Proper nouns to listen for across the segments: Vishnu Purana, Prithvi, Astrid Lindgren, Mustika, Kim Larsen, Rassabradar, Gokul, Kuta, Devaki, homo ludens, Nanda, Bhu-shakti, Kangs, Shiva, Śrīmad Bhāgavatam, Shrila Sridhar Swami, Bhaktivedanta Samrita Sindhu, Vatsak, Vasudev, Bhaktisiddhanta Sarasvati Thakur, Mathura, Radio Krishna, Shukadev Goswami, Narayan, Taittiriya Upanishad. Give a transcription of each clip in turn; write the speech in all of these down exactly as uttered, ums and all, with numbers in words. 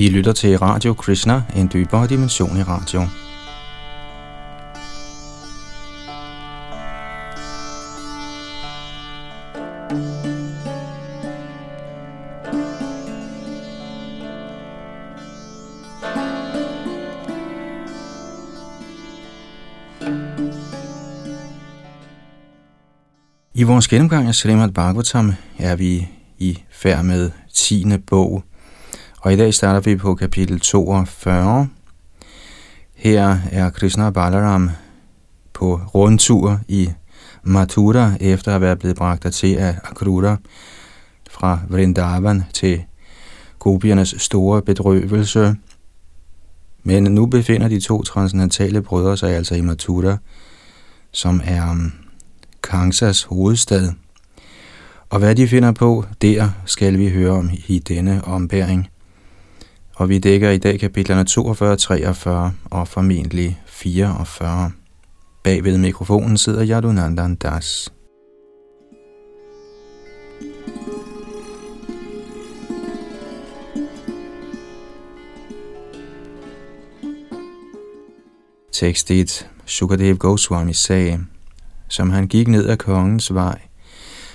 I lytter til Radio Krishna, en dybere dimension i radio. I vores gennemgang af Salamad Bhagavatam er vi i færd med tiende bog, og i dag starter vi på kapitel toogfyrre. Her er Krishna Balaram på rundtur i Mathura, efter at være blevet bragt dertil af Akrura fra Vrindavan til gopiernes store bedrøvelse. Men nu befinder de to transcendentale brødre sig altså i Mathura, som er Kangsas hovedstad. Og hvad de finder på der, skal vi høre om i denne ombæring. Og vi dækker i dag kapitlerne toogfyrre, treogfyrre og formentlig fireogfyrre. Bag ved mikrofonen sidder Yadunandan Das. Tekst et. Shukadev Goswami sagde: som han gik ned ad kongens vej,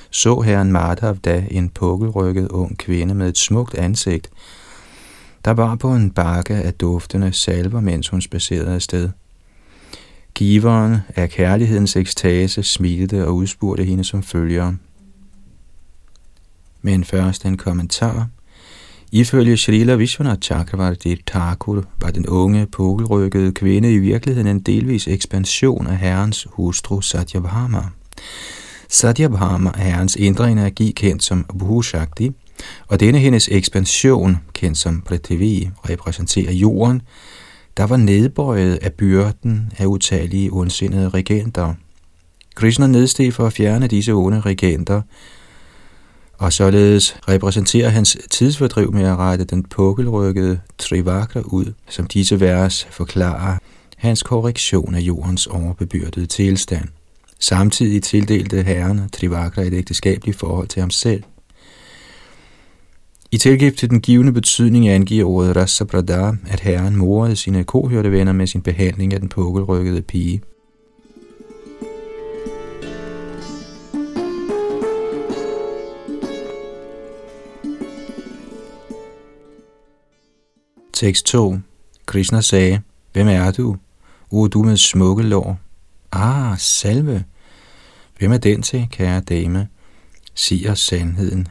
så herren Madhav da en pukkelrykket ung kvinde med et smukt ansigt, der var på en bakke af duftende salver, mens hun spacerede afsted. Giveren af kærlighedens ekstase smilte og udspurgte hende som følger. Men først en kommentar. Ifølge Shrila Vishvanatha Chakravarti Thakur var den unge, pukkelrykkede kvinde i virkeligheden en delvis ekspansion af herrens hustru Satyabhama. Satyabhama er herrens indre energi, kendt som Bhu-shakti, og denne hendes ekspansion, kendt som Prithvi, repræsenterer jorden, der var nedbøjet af byrden af utallige ondsindede regenter. Krishna nedsteg for at fjerne disse onde regenter, og således repræsenterer hans tidsfordriv med at rette den pukkelrykkede Trivakra ud, som disse vers forklarer hans korrektion af jordens overbebyrdede tilstand. Samtidig tildelte herren Trivakra et ægteskabeligt forhold til ham selv. I tilgift til den givende betydning angiver ordet Rassabradar, at herren morede sine kohørtevenner med sin behandling af den pukkelrykkede pige. Tekst to. Krishna sagde: hvem er du, o du med smukke lår? Ah, salve! Hvem er den til, kære dame? Sig os sandheden.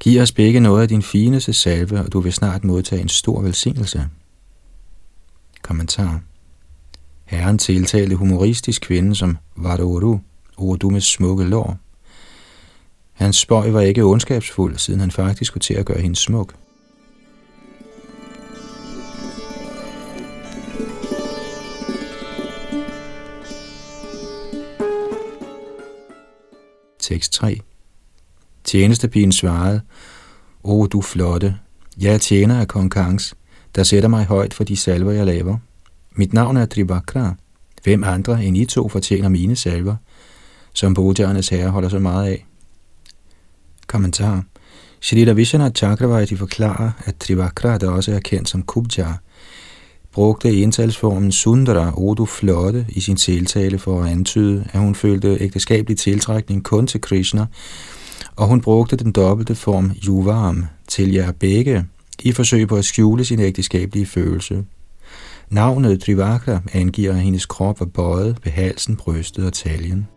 Giv os begge noget af din fineste salve, og du vil snart modtage en stor velsignelse. Kommentar. Herren tiltalte humoristisk kvinden som Vadoru, o du med smukke lår. Hans spøg var ikke ondskabsfuld, siden han faktisk skulle til at gøre hende smuk. Tekst tre. Tjenestepigen svarede: o du flotte, jeg er tjener af kong Kangs, der sætter mig højt for de salver, jeg laver. Mit navn er Trivakra. Hvem andre end I to fortjener mine salver, som bojaernes herre holder så meget af? Kommentar. Shrila Vishvanatha Chakravarti forklarer, at Trivakra, der også er kendt som Kupja, brugte entalsformen Sundra, o du flotte, i sin tiltale for at antyde, at hun følte ægteskabelig tiltrækning kun til Krishna, og hun brugte den dobbelte form Yuvam, til jer begge, i forsøg på at skjule sin ægteskabelige følelse. Navnet Trivakra angiver, at hendes krop var bøjet ved halsen, brystet og taljen.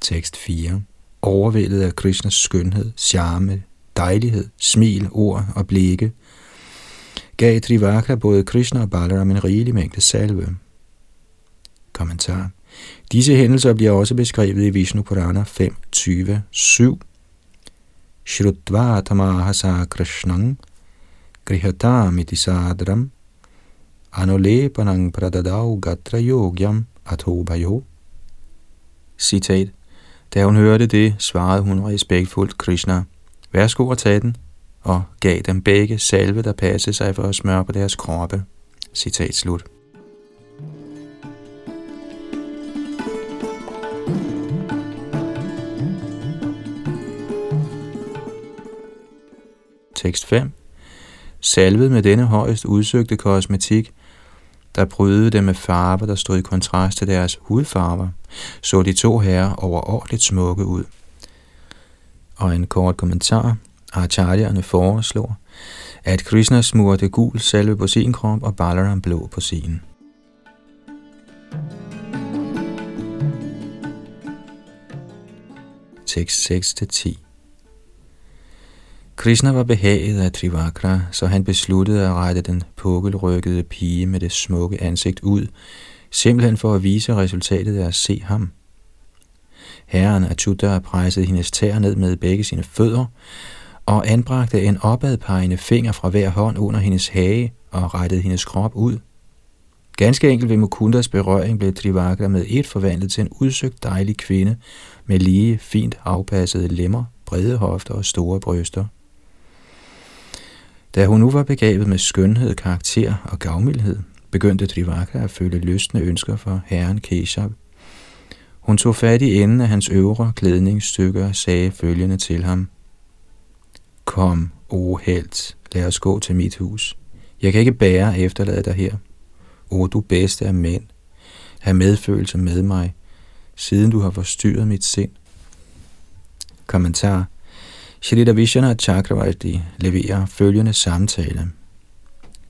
Tekst fire. Overvældet af Krishnas skønhed, charme, dejlighed, smil, ord og blikke, gav Trivakra både Krishna og Balaram en rigelig mængde salve. Kommentar. Disse hændelser bliver også beskrevet i Vishnu Purana fem tyve syv. Shrutva tamahasa krishnang grihatam itisadram anolepanang pradadau gatra yogyam atobhayo. Citat. Da hun hørte det, svarede hun respektfuldt Krishna: værsgo at tage den, og gav dem begge salve, der passede sig for at smøre på deres kroppe. Citat slut. tekst fem, salvet med denne højst udsøgte kosmetik, der brydede dem med farver, der stod i kontrast til deres hudfarver, så de to herrer overordentligt smukke ud. Og en kort kommentar. Acharya'erne foreslår, at Krishna smurte gul salve på sin krop og Balaram blå på sin. Tekst seks til ti. Krishna var behaget af Trivakra, så han besluttede at rette den pukkelrykkede pige med det smukke ansigt ud, simpelthen for at vise resultatet af at se ham. Herren Achyuta pressede hendes tæer ned med begge sine fødder og anbragte en opadpegende finger fra hver hånd under hendes hage og rettede hendes krop ud. Ganske enkelt ved Mukundas berøring blev Trivakra med et forvandlet til en udsøgt dejlig kvinde med lige, fint afpassede lemmer, brede hofter og store bryster. Da hun nu var begavet med skønhed, karakter og gavmildhed, begyndte Trivakra at føle lystne ønsker for herren Keshav. Hun tog fat i enden af hans øvre klædningsstykker og sagde følgende til ham: Kom, o helt, lad os gå til mit hus. Jeg kan ikke bære at efterlade dig her. O, du bedste af mænd, have medfølelse med mig, siden du har forstyrret mit sind. Kommentar. Shrila Vishvanatha Chakravarti leverer følgende samtale.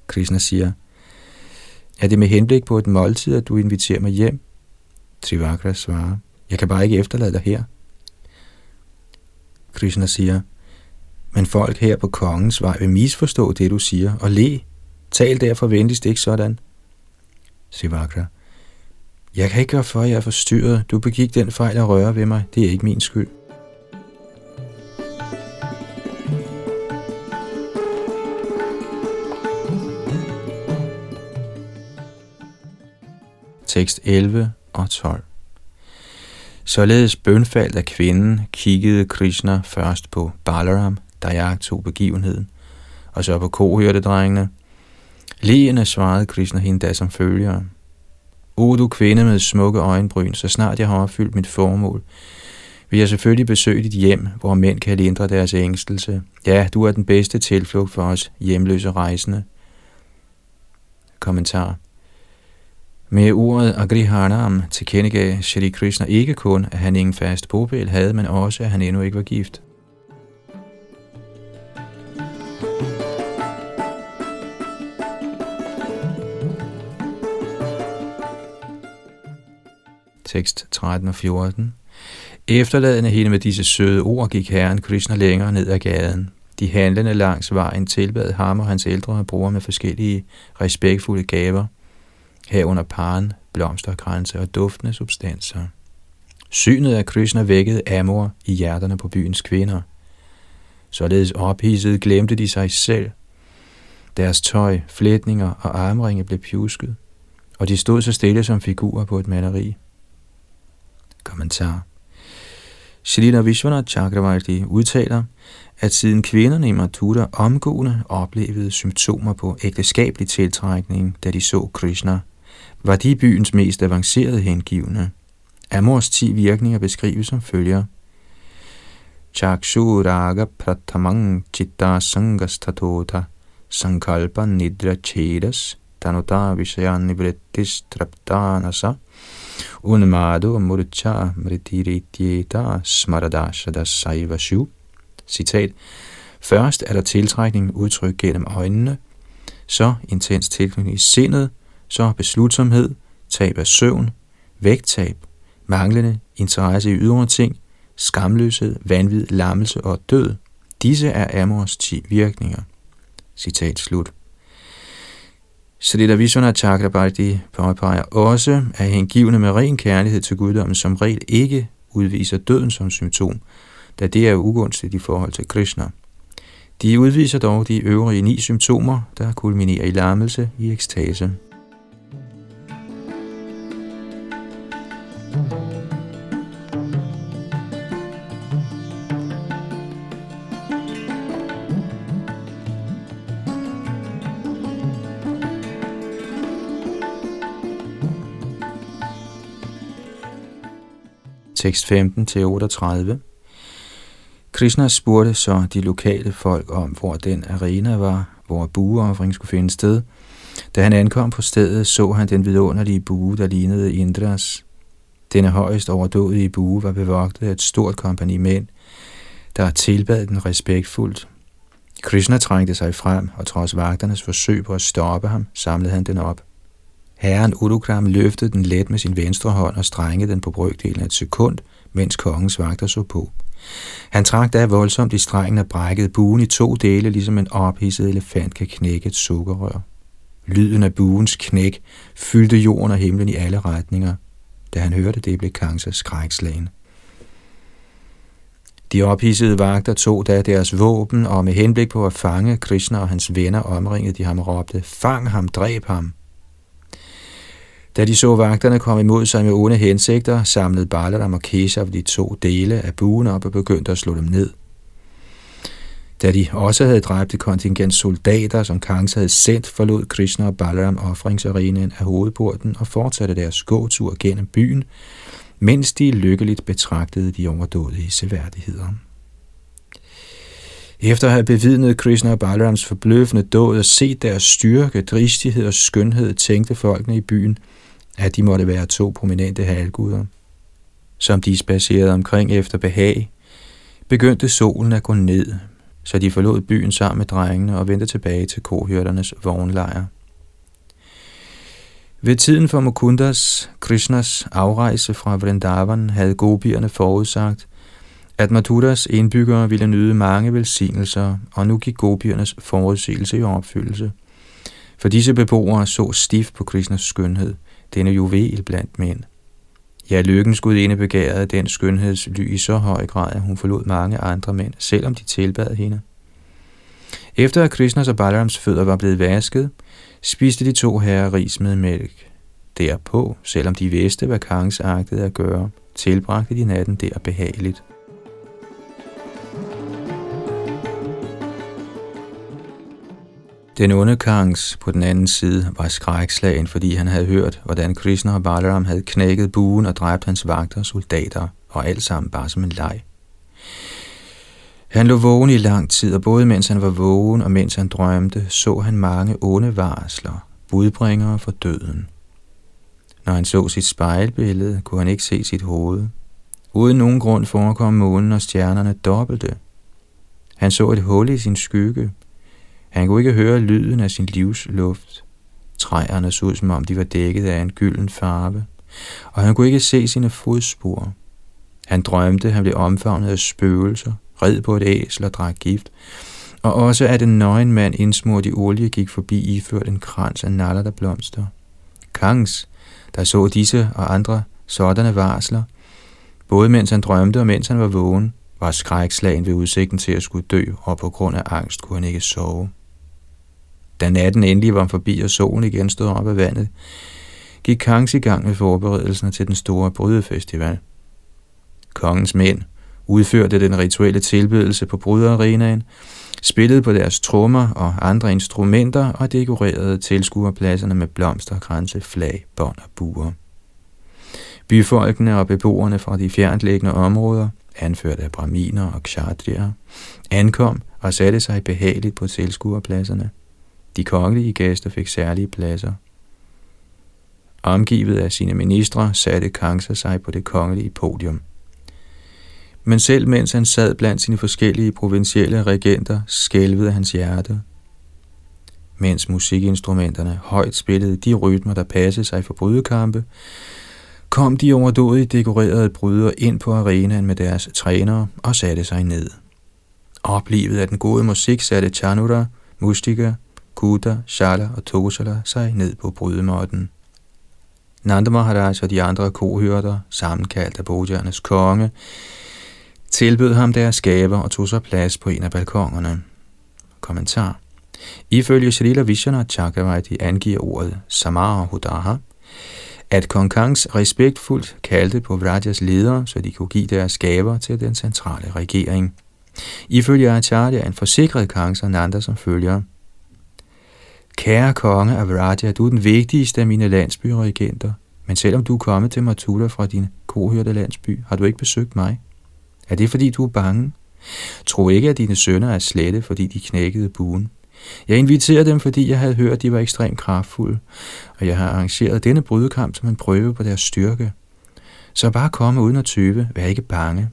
Krishna siger: Er det med henblik på et måltid, at du inviterer mig hjem? Trivakra svarer: Jeg kan bare ikke efterlade dig her. Krishna siger: Men folk her på kongens vej vil misforstå det, du siger, og le. Tal derfor venligst ikke sådan. Trivakra: Jeg kan ikke gøre for, at jeg er forstyrret. Du begik den fejl at røre ved mig. Det er ikke min skyld. Tekst elleve og tolv. Således bønfaldt af kvinden, kiggede Krishna først på Balaram, der jagtog begivenheden, og så på kohørtedrengene. Ligende svarede Krishna hende da som følger: O du kvinde med smukke øjenbryn, så snart jeg har opfyldt mit formål, vil jeg selvfølgelig besøge dit hjem, hvor mænd kan lindre deres ængstelse. Ja, du er den bedste tilflugt for os hjemløse rejsende. Kommentar. Med ordet Agrihanam tilkendegav Shri Krishna ikke kun, at han ingen fast bopæl havde, men også, at han endnu ikke var gift. Tekst tretten og fjorten. Efterladende hende med disse søde ord gik herren Krishna længere ned ad gaden. De handlende langs vejen tilbad ham og hans ældre bror med forskellige respektfulde gaver, herunder paren, blomsterkranse og duftende substanser. Synet af Krishna vækkede amor i hjerterne på byens kvinder. Således ophidset glemte de sig selv. Deres tøj, flætninger og armringe blev pjusket, og de stod så stille som figurer på et maleri. Kommentar. Shrila Vishvanatha Chakravarti udtaler, at siden kvinderne i Mathura omgående oplevede symptomer på ægteskabelig tiltrækning, da de så Krishna, var de byens mest avancerede hengivne. Amors ti virkninger beskrives som følger: Chakshu raga pratamang chitta sangas tatota sankalpa nidra chedas tanota visayan nivrettis traptanasa unamado murcha mritirityeta smaradashada saivashu. Citat: Først er der tiltrækning udtrykt gennem øjnene, så intens tilknytning i sindet, så beslutsomhed, tab af søvn, vægttab, manglende interesse i ydre ting, skamløshed, vanvid, lammelse og død. Disse er amors ti virkninger. Citat slut. Shrila Vishvanatha Chakravarti påpeger også, at hengivne med ren kærlighed til guddommen som regel ikke udviser døden som symptom, da det er ugunstigt i forhold til Krishna. De udviser dog de øvrige ni symptomer, der kulminerer i lammelse i ekstase. Tekst femten til otteogtredive. Krishna spurgte så de lokale folk om, hvor den arena var, hvor bueoffring skulle finde sted. Da han ankom på stedet, så han den vidunderlige bue, der lignede Indras. Denne højst overdådige bue var bevogtet af et stort kompagni mænd, der tilbad den respektfuldt. Krishna trængte sig frem, og trods vagternes forsøg på at stoppe ham, samlede han den op. Herren Udukram løftede den let med sin venstre hånd og strengede den på brøkdelen af et sekund, mens kongens vagter så på. Han trak da voldsomt i strengen og brækkede buen i to dele, ligesom en ophidset elefant kan knække et sukkerrør. Lyden af buens knæk fyldte jorden og himlen i alle retninger. Da han hørte det, blev Kangs skrækslagen. De ophidsede vagter tog da deres våben, og med henblik på at fange Krishna og hans venner omringede de ham og råbte, fang ham, dræb ham. Da de så vagterne komme imod sig med onde hensigter, samlede Balaram og Keshav de to dele af buen op og begyndte at slå dem ned. Da de også havde dræbt et kontingent soldater, som Kangs havde sendt, forlod Krishna og Balaram offringsarenaen af hovedporten og fortsatte deres gåtur gennem byen, mens de lykkeligt betragtede de overdådige seværdigheder. Efter at have bevidnet Krishna og Balarams forbløffende dåd og set deres styrke, dristighed og skønhed, tænkte folkene i byen, at de måtte være to prominente halvguder. Som de spacerede omkring efter behag, begyndte solen at gå ned, så de forlod byen sammen med drengene og vendte tilbage til kohyrternes vognlejr. Ved tiden for Mukundas, Krishnas afrejse fra Vrindavan, havde gopierne forudsagt, at Mathuras indbyggere ville nyde mange velsignelser, og nu gik gopiernes forudsigelse i opfyldelse. For disse beboere så stift på Krishnas skønhed, denne juvel blandt mænd. Ja, lykkens gudinde begærede den skønheds ly i så høj grad, at hun forlod mange andre mænd, selvom de tilbad hende. Efter at Krishnas og Balarams fødder var blevet vasket, spiste de to herrer ris med mælk. Derpå, selvom de vidste, hvad Kangs agtede at gøre, tilbragte de natten der behageligt. Den onde Kangs på den anden side var skrækslagen, fordi han havde hørt, hvordan Krishna og Balaram havde knækket buen og dræbt hans vagter og soldater, og alt sammen bare som en leg. Han lå vågen i lang tid, og både mens han var vågen og mens han drømte, så han mange onde varsler, budbringere for døden. Når han så sit spejlbillede, kunne han ikke se sit hoved. Uden nogen grund forekom månen og stjernerne dobbelte. Han så et hul i sin skygge. Han kunne ikke høre lyden af sin livs luft. Træerne så ud, som om de var dækket af en gylden farve, og han kunne ikke se sine fodspor. Han drømte, han blev omfavnet af spøgelser, red på et æsel og drak gift, og også at en nøgen mand indsmurt i olie gik forbi iført en krans af naller, der blomster. Kangs, der så disse og andre sådanne varsler, både mens han drømte og mens han var vågen, var skrækslagen ved udsigten til at skulle dø, og på grund af angst kunne han ikke sove. Da natten endelig var forbi, og solen igen stod op af vandet, gik Kangs i gang med forberedelserne til den store brydefestival. Kongens mænd udførte den rituelle tilbedelse på brydearenaen, spillede på deres trommer og andre instrumenter og dekorerede tilskuerpladserne med blomster, kranse, flag, bånd og buer. Byfolkene og beboerne fra de fjerntliggende områder, anført af braminer og kshatriyer, ankom og satte sig behageligt på tilskuerpladserne. De kongelige gæster fik særlige pladser. Omgivet af sine ministre satte Kangs sig på det kongelige podium. Men selv mens han sad blandt sine forskellige provinsielle regenter, skælvede hans hjerte. Mens musikinstrumenterne højt spillede de rytmer, der passede sig for brydekampe, kom de overdådige dekorerede brydere ind på arenaen med deres trænere og satte sig ned. Oplivet af den gode musik satte Chanura, Mustika, Kuta, Shala og Tosala sig ned på brydemåtten. Nanda Maharaj og de andre kohyrter, sammenkaldt af bogernes konge, tilbød ham deres gaver og tog sig plads på en af balkongerne. Kommentar. Ifølge Shrila Vishvanatha Chakravarti angiver ordet Samara Hudaha, at kong Kangs respektfuldt kaldte på Vrajas ledere, så de kunne give deres gaver til den centrale regering. Ifølge Acharyaen forsikrede Kangs og Nanda som følger. Kære konge af Vraja, du er den vigtigste af mine landsbyregenter, men selvom du er kommet til Mathura fra din kohyrte landsby, har du ikke besøgt mig. Er det fordi, du er bange? Tro ikke, at dine sønner er slette, fordi de knækkede buen. Jeg inviterer dem, fordi jeg havde hørt, at de var ekstremt kraftfulde, og jeg har arrangeret denne brydekamp som en prøve på deres styrke. Så bare komme uden at tøve, vær ikke bange.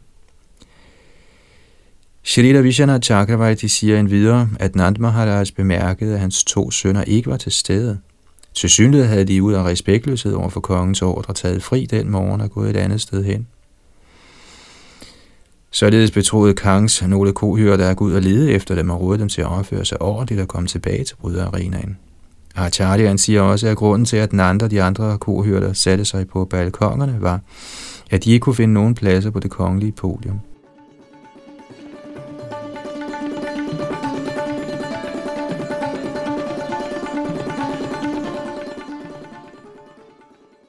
Shrila Vishvanatha Chakravarti siger endvidere, at Nanda Maharaj bemærkede, at hans to sønner ikke var til stede. Tilsyneladende havde de ud af respektløshed over for kongens ordre taget fri den morgen og gået et andet sted hen. Således betroede Kangs nogle kohører, der er gået ud og lede efter dem og rådede dem til at opføre sig ordentligt og komme tilbage til bryderarenaen. Acharyan siger også, at grunden til, at Nanda og de andre kohører, der satte sig på balkongerne, var, at de ikke kunne finde nogen pladser på det kongelige podium.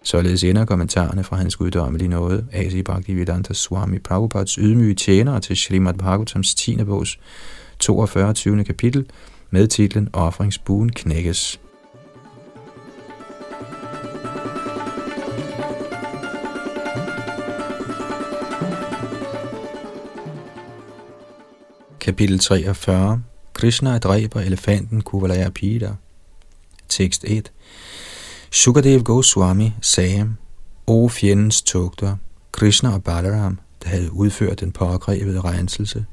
Således ender kommentarerne fra hans guddommelige nåde, A C. Bhaktivedanta Swami Prabhupads ydmyge tjenere til Śrīmad Bhāgavatams tiende bogs toogfyrre tyvende kapitel med titlen Ofringsbuen knækkes. Kapitel treogfyrre. Krishna dræber elefanten Kuvalayapida. Tekst et. Shukadev Goswami sagde, O fjendens tugter, Krishna og Balaram, der havde udført den pågrebede renselse,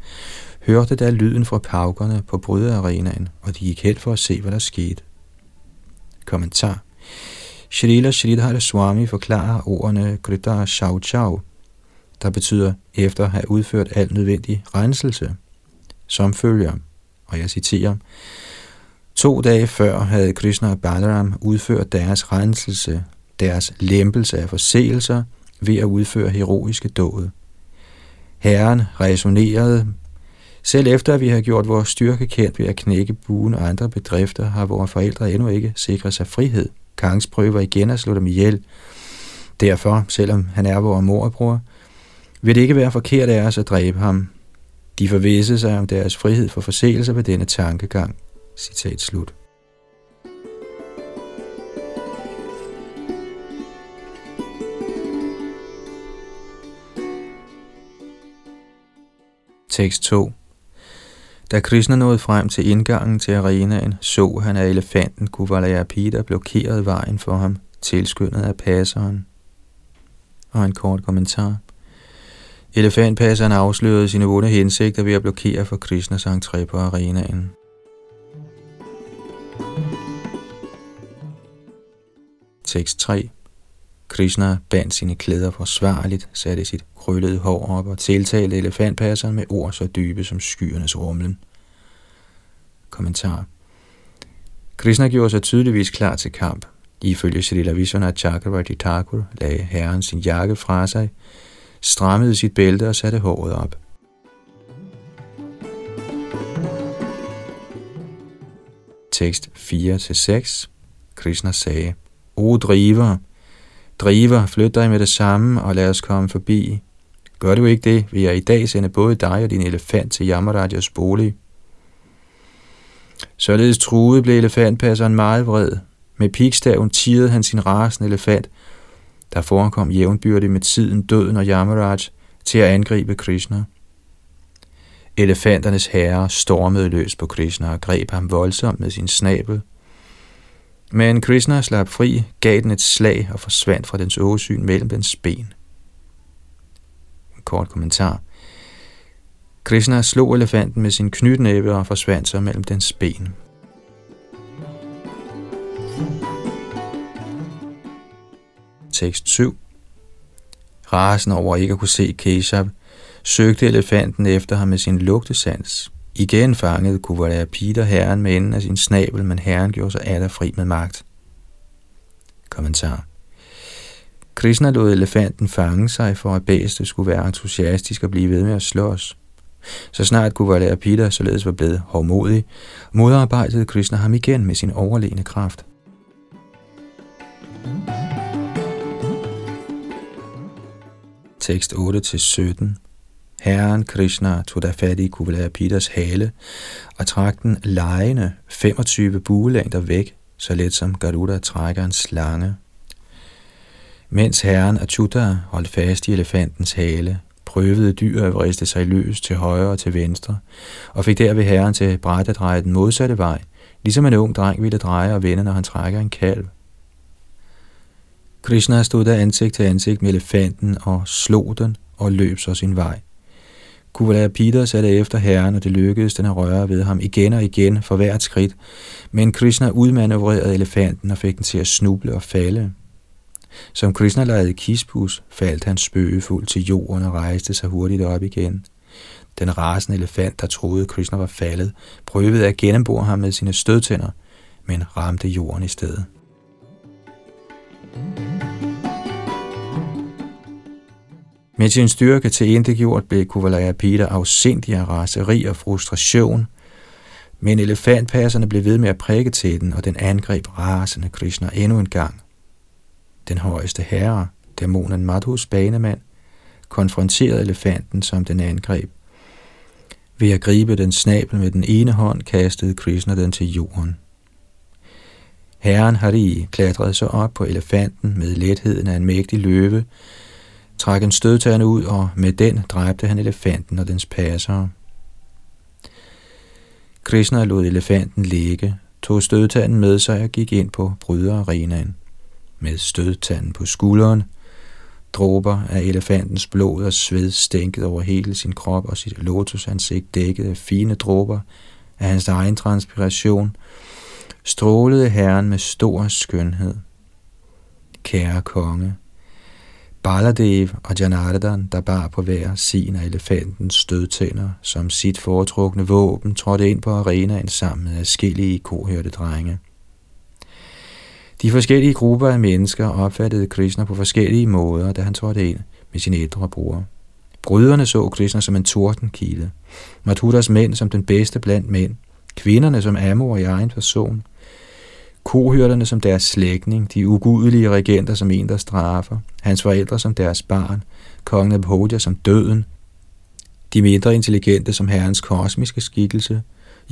hørte da lyden fra paukerne på bryderarenaen, og de gik hen for at se, hvad der skete. Kommentar. Shrila Sridhar Swami forklarer ordene Krita Chau Chau, der betyder efter at have udført al nødvendig renselse, som følger, og jeg citerer, To dage før havde Krishna og Balaram udført deres renselse, deres lempelse af forseelser ved at udføre heroiske dåd. Herren resonerede, selv efter at vi har gjort vores styrke kendt ved at knække buen og andre bedrifter, har vores forældre endnu ikke sikret sig frihed. Kangs prøver igen at slå dem ihjel. Derfor, selvom han er vores morbror, vil det ikke være forkert af os at dræbe ham. De forvisser sig om deres frihed for forseelser ved denne tankegang. Citat slut. Tekst to. Da Krishna nåede frem til indgangen til arenaen, så han, at elefanten Kuvalayapida blokerede vejen for ham, tilskyndet af passeren. Og en kort kommentar. Elefantpasseren afslørede sine onde hensigter ved at blokere for Krishnas entré på arenaen. Tekst tre. Krishna bandt sine klæder forsvarligt, satte sit krøllede hår op og tiltalte elefantpasseren med ord så dybe som skyernes rumlen. Kommentar. Krishna gjorde sig tydeligvis klar til kamp. Ifølge Shrila Vishvanatha Chakravarti Thakur lagde herren sin jakke fra sig, strammede sit bælte og satte håret op. Tekst fire til seks. Krishna sagde, O driver, driver, flyt dig med det samme, og lad os komme forbi. Gør du ikke det, vil jeg i dag sende både dig og din elefant til Yamarajas bolig. Således truet blev elefantpasseren meget vred. Med pikstaven tirrede han sin rasende elefant, der forekom jævnbyrdig med tiden, døden og Yamaraj, til at angribe Krishna. Elefanternes herre stormede løs på Krishna og greb ham voldsomt med sin snabel. Men Krishna slap fri, gav den et slag og forsvandt fra dens åsyn mellem dens ben. En kort kommentar. Krishna slog elefanten med sin knytnæve og forsvandt sig mellem dens ben. Tekst syv. Rasen over ikke at kunne se Keshav, søgte elefanten efter ham med sin lugtesans. Igen fangede Kuvalayapida herren med enden af sin snabel, men herren gjorde sig atter fri med magt. Kommentar. Krishna lod elefanten fange sig, for at bæstet skulle være entusiastisk og blive ved med at slås. Så snart Kuvalayapida således var blevet hårdmodig, modarbejdede Krishna ham igen med sin overlegne kraft. Tekst otte til sytten. Herren Krishna tog da fat i Kuvalayapidas hale og trak den lejende femogtyve buelængder væk, så let som Garuda trækker en slange. Mens herren Achyuta holdt fast i elefantens hale, prøvede dyr at vriste sig løs til højre og til venstre, og fik derved herren til bræt at dreje den modsatte vej, ligesom en ung dreng ville dreje og vende, når han trækker en kalv. Krishna stod der ansigt til ansigt med elefanten og slog den og løb så sin vej. Kuvalayapida satte efter herren, og det lykkedes den at røre ved ham igen og igen for hvert skridt, men Krishna udmanøvrerede elefanten og fik den til at snuble og falde. Som Krishna lejede kispus, faldt han spøgefuldt til jorden og rejste sig hurtigt op igen. Den rasende elefant, der troede Krishna var faldet, prøvede at gennembore ham med sine stødtænder, men ramte jorden i stedet. Med sin styrke til indegjort blev Kuvalayapida afsindig af raseri og frustration, men elefantpasserne blev ved med at prikke til den, og den angreb rasende Krishna endnu en gang. Den højeste herre, dæmonen Madhus banemand, konfronterede elefanten, som den angreb. Ved at gribe den snabel med den ene hånd, kastede Krishna den til jorden. Herren Hari klatrede så op på elefanten med letheden af en mægtig løve, trak en stødtand ud, og med den dræbte han elefanten og dens passere. Krishna lod elefanten ligge, tog stødtanden med sig og gik ind på bryderarenaen. Med stødtanden på skulderen, dråber af elefantens blod og sved stænkede over hele sin krop, og sit lotusansigt dækkede af fine dråber af hans egen transpiration, strålede herren med stor skønhed. Kære konge, Baladev og Janardan, der bar på hver sin af elefantens stødtænder som sit foretrukne våben, trådte ind på arenaen sammen med adskillige kohørte drenge. De forskellige grupper af mennesker opfattede Krishna på forskellige måder, da han trådte ind med sine ældre bror. Bryderne så Krishna som en tordenkilde, Mathuras mænd som den bedste blandt mænd, kvinderne som amor i egen person, kohørterne som deres slægtning, de ugudelige regenter som en, der straffer, hans forældre som deres barn, kongen af Bhodja som døden, de mindre intelligente som herrens kosmiske skikkelse,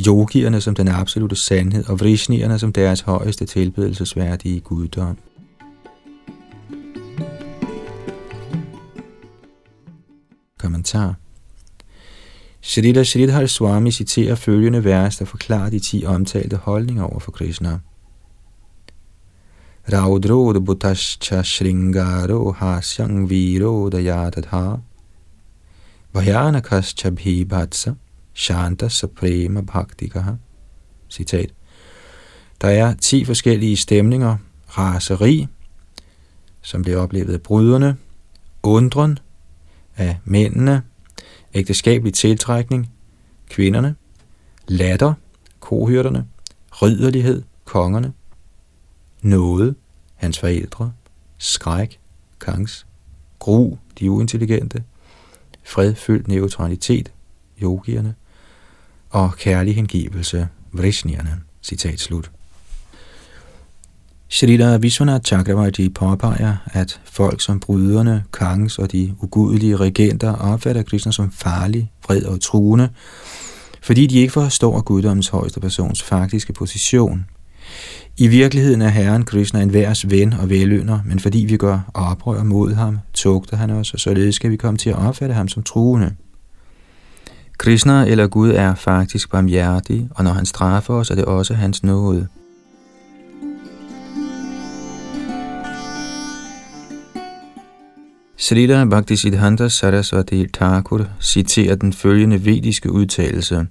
yogierne som den absolute sandhed og vrishnierne som deres højeste tilbedelsesværdige guddom. Kommentar. Shrila Sridhar Swami citerer følgende vers, der forklarer de ti omtalte holdninger over for Krishna. Raudrod butascha shringaro hasyang viroda yadadha vajanakascha bhibatsa Shanta Suprema Bhaktikaha. Citat. Der er ti forskellige stemninger: raseri, som blev oplevet af bryderne, undren af mændene, ægteskabelig tiltrækning, kvinderne, latter, kohørterne, ridderlighed, kongerne, nåde, hans forældre, skræk, Kangs, gru, de uintelligente, fredfyldt neutralitet, yogierne, og kærlig hengivelse, vrishnierne. Citat slut. Shrila Vishvanatha Chakravarti påpeger, at folk som bryderne, Kangs og de ugudelige regenter opfatter Krishna som farlig, vred og truende, fordi de ikke forstår guddommens højeste persons faktiske position. I virkeligheden er herren Krishna enhvers ven og velønder, men fordi vi gør oprør mod ham, tugter han os, og således skal vi komme til at opfatte ham som truende. Krishna eller Gud er faktisk barmhjertig, og når han straffer os, er det også hans nåde. Srila Bhaktisiddhanta Sarasvati Thakur citerer den følgende vediske udtalelse: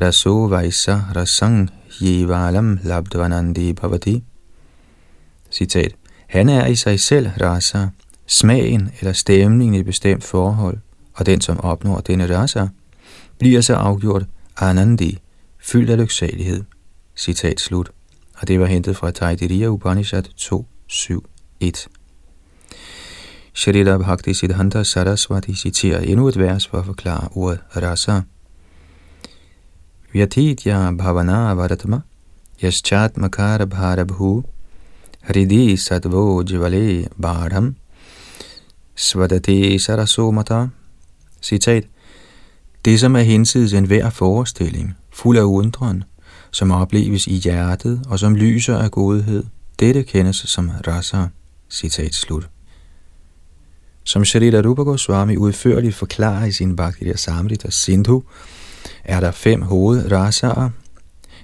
Raso vaisa rasang yevalam labdvanandi bhavati. Citat. Han er i sig selv rasa, smagen eller stemningen i et bestemt forhold, og den, som opnår denne rasa, bliver så afgjort anandi, fyldt af lyksalighed. Citat slut. Og det var hentet fra Taittiriya Upanishad to syv et. Shrila Bhaktisiddhanta Sarasvati citerer endnu et vers for at forklare ordet rasa. Vyatitya bhavana varatma yaschat makara bharabhu hridi sattvo jivale bhadham svadate sarasomata. Citat. Det, som er hinsides enhver forestilling, fuld af undren, som opleves i hjertet og som lyser af godhed, dette kendes som rasa. Citat slut. Som Shrila Rupa Goswami udførligt forklarer i sin Bhaktivedanta Samrita Sindhu, er der fem hovedrasaer: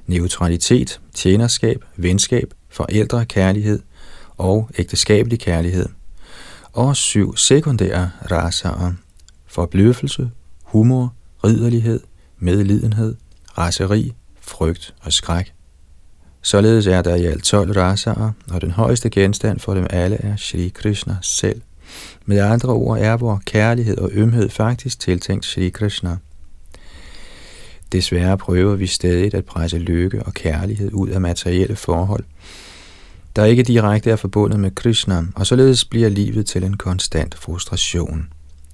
neutralitet, tjenerskab, venskab, forældrekærlighed og ægteskabelig kærlighed, og syv sekundære rasaer: forbløffelse, humor, ridderlighed, medlidenhed, raseri, frygt og skræk. Således er der i alt tolv rasaer, og den højeste genstand for dem alle er Shri Krishna selv. Med andre ord er vor kærlighed og ømhed faktisk tiltænkt Shri Krishna. Desværre prøver vi stadig at presse lykke og kærlighed ud af materielle forhold, der ikke direkte er forbundet med Krishna, og således bliver livet til en konstant frustration.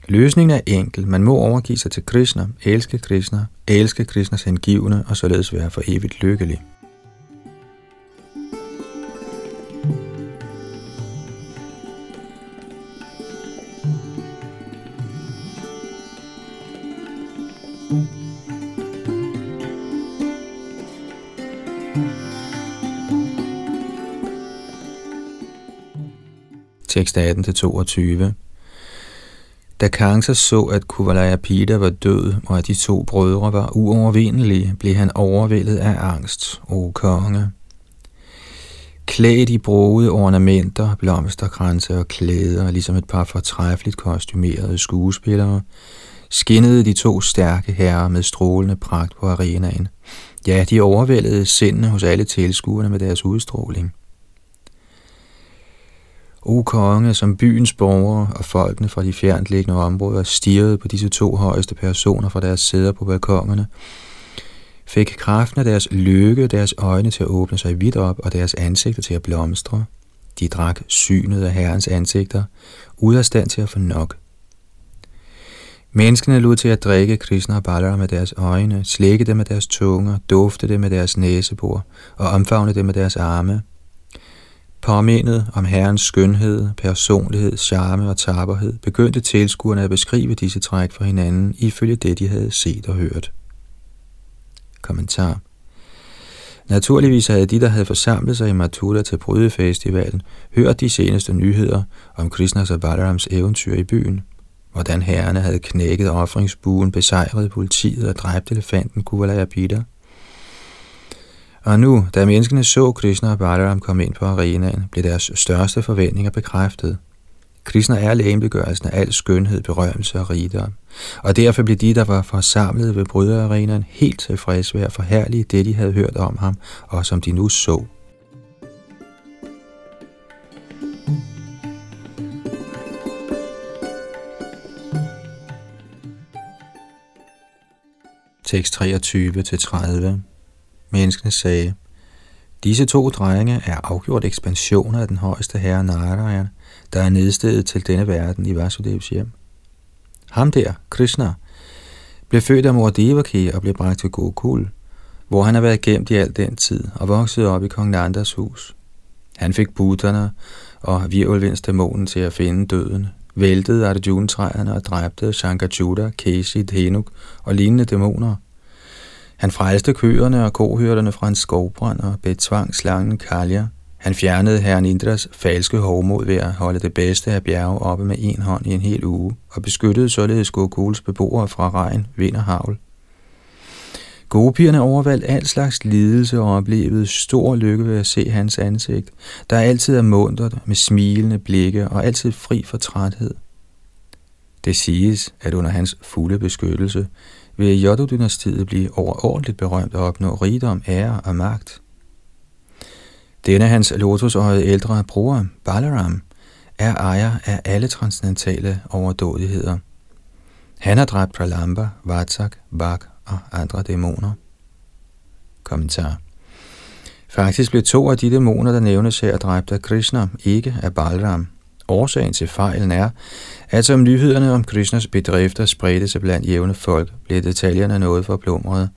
Løsningen er enkel. Man må overgive sig til Krishna, elske Krishna, elske Krishnas hengivne og således være for evigt lykkelig. Tekst atten til toogtyve. Da Kangs så, at Kuvalayapida var død, og at de to brødre var uovervindelige, blev han overvældet af angst, o konge. Klædt i brogede ornamenter, blomsterkranse og klæder, ligesom et par fortræffeligt kostymerede skuespillere, skinnede de to stærke herrer med strålende pragt på arenaen. Ja, de overvældede sindene hos alle tilskuerne med deres udstråling. O konge, som byens borgere og folkene fra de fjerntliggende områder stirrede på disse to højeste personer fra deres sæder på balkonerne, fik kraften af deres lykke deres øjne til at åbne sig vidt op og deres ansigter til at blomstre. De drak synet af herrens ansigter, ude af stand til at få nok. Menneskene lod til at drikke Krishna og Balaram med deres øjne, slikke dem med deres tunger, dufte dem med deres næsebor og omfavne dem med deres arme. Påmindet om herrens skønhed, personlighed, charme og tapperhed, begyndte tilskuerne at beskrive disse træk for hinanden ifølge det, de havde set og hørt. Kommentar. Naturligvis havde de, der havde forsamlet sig i Mathura til brydefestivalen, hørt de seneste nyheder om Krishnas og Balarams eventyr i byen. Hvordan herrerne havde knækket offringsbuen, besejret politiet og dræbt elefanten Kuvalayapida. Og nu, da menneskene så Krishna og Balaram komme ind på arenaen, blev deres største forventninger bekræftet. Krishna er legemliggørelsen af al skønhed, berømmelse og rigdom, og derfor blev de, der var forsamlet ved bryderarenaen, helt tilfredse ved at forherlige det, de havde hørt om ham, og som de nu så. Tekst treogtyve til tredive. Menneskene sagde: disse to drenge er afgjort ekspansioner af den højeste herre Narayan, der er nedstedet til denne verden i Vasudevs hjem. Ham der, Krishna, blev født af mor Devaki og blev bragt til Gokul, hvor han har været gemt i al den tid og voksede op i kong Nandas hus. Han fik budderne og virvelvindsdæmonen til at finde døden, væltede Arjuna-træerne og dræbte Shankachuta, Keshi, Dhenuk og lignende dæmoner. Han frelste køerne og kohyrterne fra en skovbrand og betvang slangen Kalya. Han fjernede herren Indras falske hovmod ved at holde det bedste af bjerge oppe med en hånd i en hel uge, og beskyttede således Gokuls beboere fra regn, vind og havl. Gopierne overvandt al slags lidelse og oplevede stor lykke ved at se hans ansigt, der altid er muntert med smilende blikke og altid fri for træthed. Det siges, at under hans fulde beskyttelse vil Yadu-dynastiet blive overordentligt berømt og opnå rigdom, ære og magt. Denne hans lotusøjede ældre bror, Balaram, er ejer af alle transcendentale overdådigheder. Han har dræbt Pralamba, Vatsak, Bak og andre dæmoner. Kommentar. Faktisk blev to af de dæmoner, der nævnes her, dræbt af Krishna, ikke af Balaram. Årsagen til fejlen er, at som nyhederne om Krishnas bedrifter spredte sig blandt jævne folk, blev detaljerne noget forblomrede.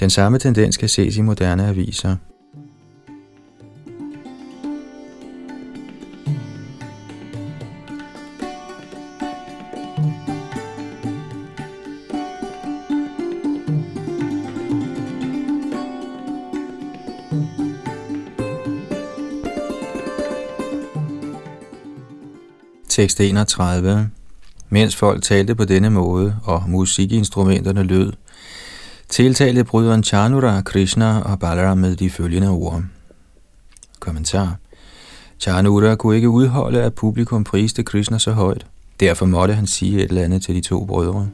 Den samme tendens kan ses i moderne aviser. Tekst enogtredive. Mens folk talte på denne måde, og musikinstrumenterne lød, tiltalte bryderen Chanura, Krishna og Balaram med de følgende ord. Kommentar. Chanura kunne ikke udholde, at publikum priste Krishna så højt. Derfor måtte han sige et eller andet til de to brødre.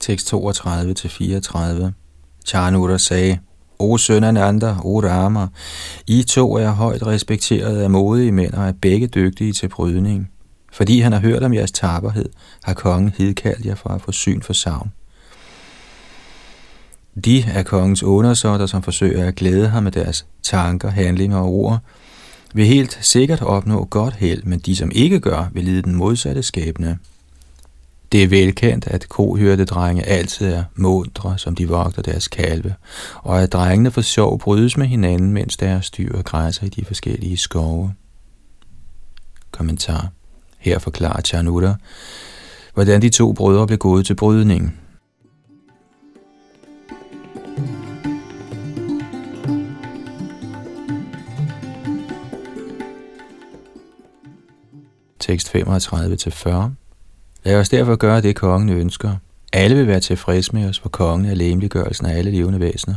Tekst toogtredive til fireogtredive. Chanura sagde: O søn af Nanda, o Rama, I to er højt respekteret af modige mænd og er begge dygtige til brydning. Fordi han har hørt om jeres tapperhed, har kongen hidkaldt jer fra at få syn for savn. De er kongens undersåtter, som forsøger at glæde ham med deres tanker, handlinger og ord, vil helt sikkert opnå godt held, men de, som ikke gør, vil lide den modsatte skæbne. Det er velkendt, at kohyrtedrenge altid er muntre, som de vogter deres kalve, og at drengene for sjov brydes med hinanden, mens deres dyr græsser i de forskellige skove. Kommentar. Her forklarer Chanura, hvordan de to brødre blev gået til brydning. Tekst femogtredive til fyrre. Lad os derfor gøre det, kongen ønsker. Alle vil være tilfreds med os, for kongen er legemliggørelsen af alle levende væsener.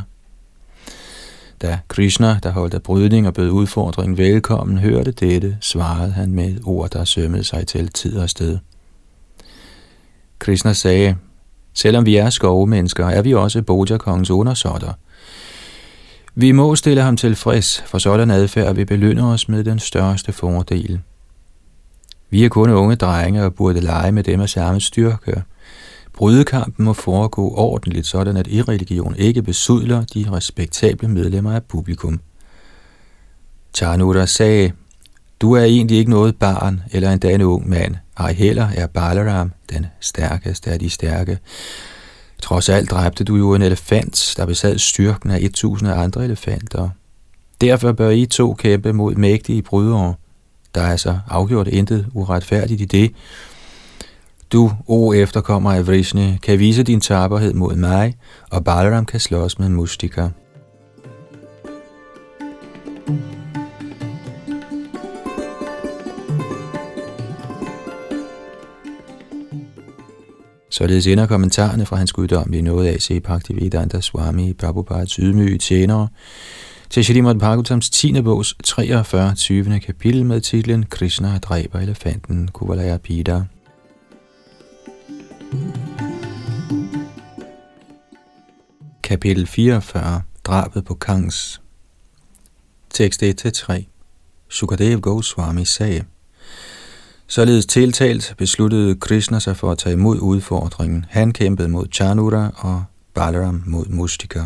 Da Krishna, der holdt af brydning og bød udfordringen velkommen, hørte dette, svarede han med ord, der sømmede sig til tid og sted. Krishna sagde: Selvom vi er skovmennesker, er vi også Boja-kongens undersåtter. Vi må stille ham tilfreds, for sådan adfærd vil belønne os med den største fordel. Vi er kun unge drenge og burde lege med dem af samme styrke. Brydekampen må foregå ordentligt, sådan at irreligion ikke besudler de respektable medlemmer af publikum. Chanura sagde: Du er egentlig ikke noget barn eller endda en ung mand, og heller er Balaram den stærkeste af de stærke. Trods alt dræbte du jo en elefant, der besad styrken af tusind andre elefanter. Derfor bør I to kæmpe mod mægtige brydere. Der er altså afgjort intet uretfærdigt i det. Du, o efterkommer af Vrishni, kan vise din tapperhed mod mig, og Balaram kan slås med Mustika. Således ender kommentarerne fra hans guddommelige nåde af C. Bhaktivedanta Swami Prabhupads ydmyge tjenere til Śrīmad Bhāgavatams tiende bogs treogfyrre tyvende kapitel med titlen Krishna dræber elefanten Kuvalayapida. Kapitel fireogfyrre. Drabet på Kangs. Tekst et til tre. Shukadev Goswami sagde: Således tiltalt besluttede Krishna sig for at tage imod udfordringen. Han kæmpede mod Chanura og Balaram mod Mustika.